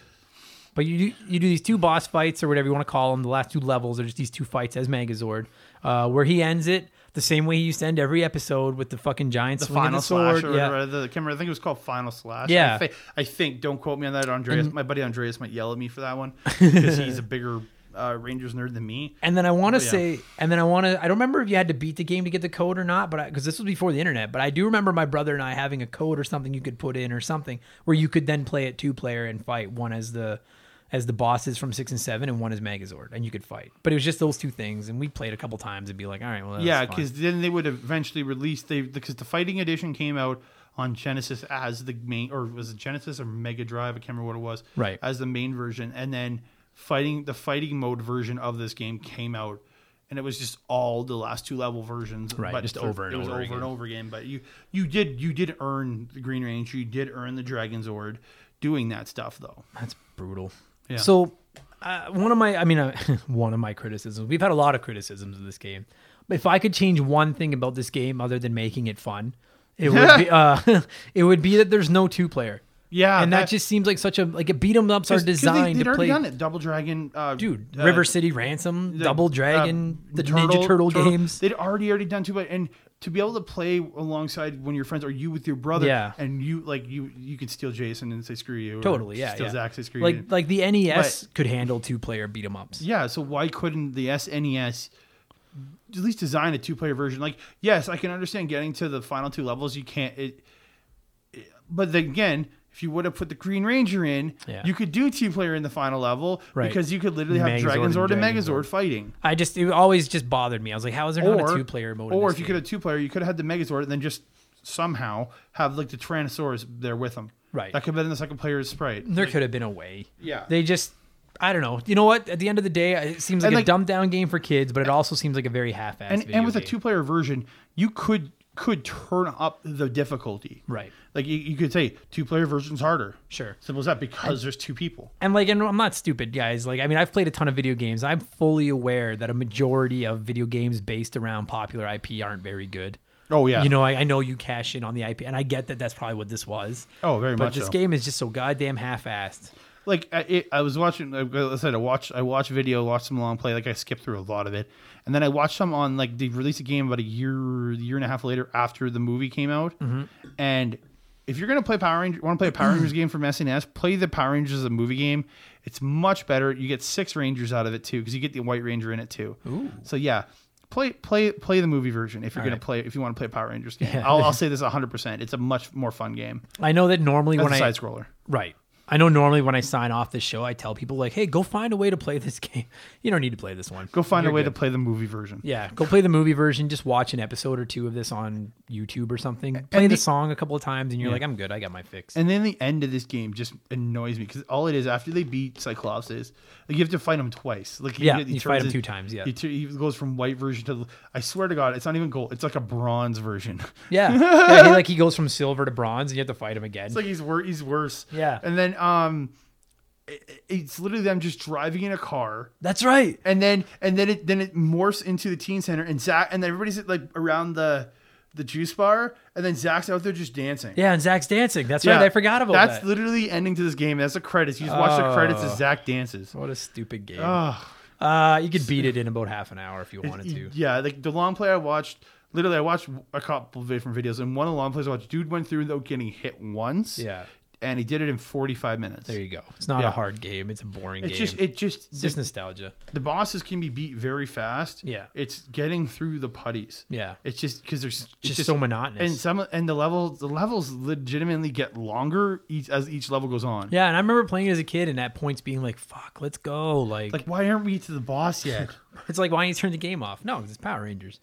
but you do, you do these two boss fights or whatever you want to call them. The last two levels are just these two fights as Megazord, uh, where he ends it the same way he used to end every episode with the fucking giant the swing final of the sword. Slash or yeah. the, I can't remember, I think it was called Final Slash. Yeah, I, I think. Don't quote me on that, Andreas. And, my buddy Andreas might yell at me for that one because he's a bigger. Uh, Rangers nerd than me. And then I want to oh, yeah. say, and then I want to, I don't remember if you had to beat the game to get the code or not, but because this was before the internet, but I do remember my brother and I having a code or something you could put in or something where you could then play it two player and fight one as the, as the bosses from six and seven and one as Megazord and you could fight. But it was just those two things. And we played a couple times and be like, all right, well, that yeah. Cause then they would eventually release they because the fighting edition came out on Genesis as the main, or was it Genesis or Mega Drive? I can't remember what it was. Right. As the main version. And then Fighting the fighting mode version of this game came out, and it was just all the last two level versions, right? But just for, over and it was over, over again. and over again. But you you did you did earn the Green Ranger, you did earn the Dragon Zord, doing that stuff though. That's brutal. Yeah. So uh, one of my I mean uh, one of my criticisms. We've had a lot of criticisms of this game. But if I could change one thing about this game other than making it fun, it would be uh, it would be that there's no two player. Yeah, and that, that just seems like such a like a beat 'em ups are designed they, to play. Done it. Double Dragon, uh, dude, uh, River City Ransom, the, Double Dragon, uh, the Turtle, Ninja Turtle, Turtle games. They'd already already done two, but and to be able to play alongside when your friends or you with your brother, yeah. and you like you you can steal Jason and say screw you, totally, or yeah, steal yeah. Zach, say screw like, you. Like the N E S but, could handle two player beat 'em ups. Yeah, so why couldn't the S N E S at least design a two player version? Like, yes, I can understand getting to the final two levels, you can't. It, it, but then again, if you would have put the Green Ranger in, yeah. you could do two player in the final level right. because you could literally have Dragon Zord and Megazord fighting. I just it always just bothered me. I was like, how is there or, not a two player mode? Or in this if game? You could have two player, you could have had the Megazord and then just somehow have like the Tyrannosaurus there with them. Right, that could have been the second player's sprite. There like, could have been a way. Yeah, they just. I don't know. You know what? At the end of the day, it seems like, like a dumbed down game for kids, but it also seems like a very half-assed and, video and with game. A two-player version, you could could turn up the difficulty. Right. Like you, you could say two-player version's harder. Sure. Simple as that because and, there's two people. And like and I'm not stupid, guys. Like I mean, I've played a ton of video games. I'm fully aware that a majority of video games based around popular I P aren't very good. Oh, yeah. You know, I, I know you cash in on the I P, and I get that that's probably what this was. Oh, very but much so. But this game is just so goddamn half-assed. Like it, I was watching, like I said, I watched, I watched video, watched some long play. Like I skipped through a lot of it, and then I watched some on like they released a game about a year, year and a half later after the movie came out. Mm-hmm. And if you're gonna play Power Rangers, want to play a Power Rangers game from S N E S, play the Power Rangers as a movie game. It's much better. You get six Rangers out of it too, because you get the White Ranger in it too. Ooh. So yeah, play play play the movie version if you're All gonna right. play if you want to play a Power Rangers game. Yeah. I'll, I'll say this one hundred percent. It's a much more fun game. I know that normally as when a side I side scroller, right. I know normally when I sign off this show, I tell people like, hey, go find a way to play this game. You don't need to play this one. Go find You're a way good. to play the movie version. Yeah, go play the movie version. Just watch an episode or two of this on YouTube or something. Play the, the song a couple of times, and you're yeah. like, I'm good. I got my fix. And then the end of this game just annoys me, because all it is, after they beat Cyclops, is like, you have to fight him twice. Like, yeah, he, he you fight him in, two times, yeah. He, t- he goes from white version to, I swear to God, it's not even gold. It's like a bronze version. Yeah, yeah he, like he goes from silver to bronze, and you have to fight him again. It's like he's, wor- he's worse. Yeah. And then... Um, it, it's literally them just driving in a car. That's right. And then and then it then it morphs into the teen center, and Zach and everybody's like around the the juice bar, and then Zach's out there just dancing. Yeah, and Zach's dancing. That's yeah. right. I forgot about That's that. That's literally ending to this game. That's the credits. You just oh, watch the credits as Zach dances. What a stupid game. Oh. Uh, you could beat it in about half an hour if you wanted it, to. Yeah, like the long play I watched. Literally, I watched a couple of different videos, and one of the long plays I watched, dude went through without getting hit once. Yeah. And he did it in forty-five minutes. There you go. It's not yeah. a hard game. It's a boring it's game. Just, it just, it's just the, nostalgia. The bosses can be beat very fast. Yeah. It's getting through the putties. Yeah. It's just because there's it's just, just so monotonous. And some and the level the levels legitimately get longer each, as each level goes on. Yeah. And I remember playing as a kid and at points being like, fuck, let's go. Like, like why aren't we to the boss yet? It's like, why don't you turn the game off? No, because it's Power Rangers.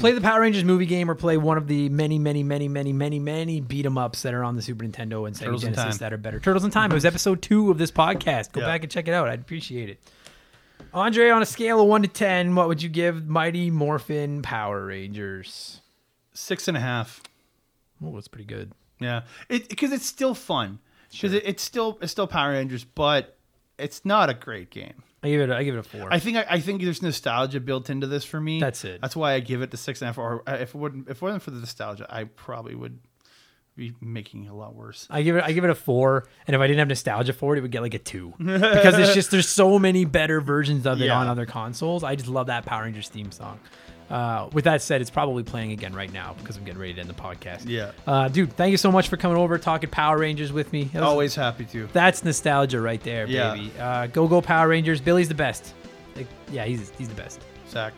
Play the Power Rangers movie game or play one of the many, many, many, many, many, many beat-em-ups that are on the Super Nintendo and Sega Genesis that are better. Turtles in Time. It was episode two of this podcast. Go yeah. back and check it out. I'd appreciate it. Andre, on a scale of one to ten, what would you give Mighty Morphin Power Rangers? Six and a half. Oh, that's pretty good. Yeah, because it, it's still fun. Because sure. it, it's still it's still Power Rangers, but it's not a great game. I give it. A, I give it a four. I think. I, I think there's nostalgia built into this for me. That's it. That's why I give it the six and a half. Or if it wouldn't, if it wasn't for the nostalgia, I probably would be making it a lot worse. I give it. I give it a four. And if I didn't have nostalgia for it, it would get like a two because it's just there's so many better versions of it yeah. on other consoles. I just love that Power Rangers theme song. Uh, with that said, it's probably playing again right now because I'm getting ready to end the podcast. Yeah, uh, dude, thank you so much for coming over, talking Power Rangers with me. Was, Always happy to. That's nostalgia right there, yeah. baby. Uh, go go Power Rangers. Billy's the best. Like, yeah, he's he's the best. Zach.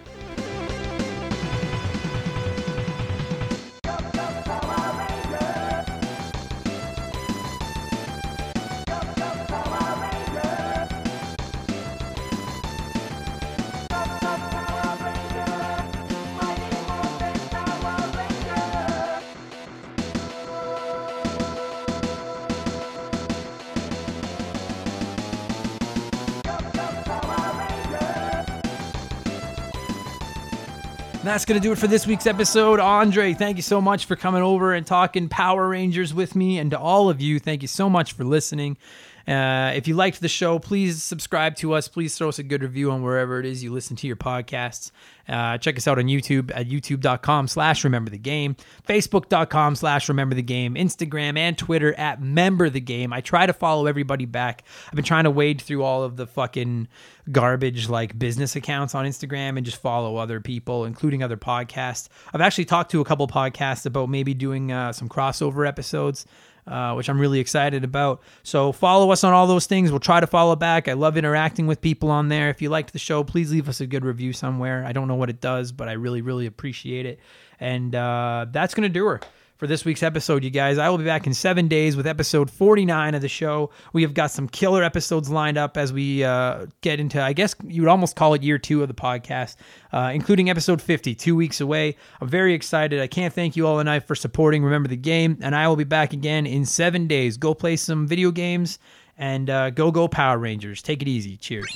That's going to do it for this week's episode. Andre, thank you so much for coming over and talking Power Rangers with me. And to all of you, thank you so much for listening. Uh, if you liked the show, please subscribe to us. Please throw us a good review on wherever it is you listen to your podcasts. Uh, check us out on YouTube at youtube.com slash remember the game, facebook.com slash remember the game, Instagram and Twitter at member the game. I try to follow everybody back. I've been trying to wade through all of the fucking garbage like business accounts on Instagram and just follow other people, including other podcasts. I've actually talked to a couple podcasts about maybe doing uh, some crossover episodes. Uh, which I'm really excited about. So follow us on all those things. We'll try to follow back. I love interacting with people on there. If you liked the show, please leave us a good review somewhere. I don't know what it does, but I really, really appreciate it. And uh, that's going to do her for this week's episode, you guys. I will be back in seven days with episode forty-nine of the show. We have got some killer episodes lined up as we uh, get into, I guess you would almost call it year two of the podcast, uh, including episode fifty, two weeks away. I'm very excited. I can't thank you all tonight for supporting Remember the Game, and I will be back again in seven days. Go play some video games, and uh, go, go Power Rangers. Take it easy. Cheers.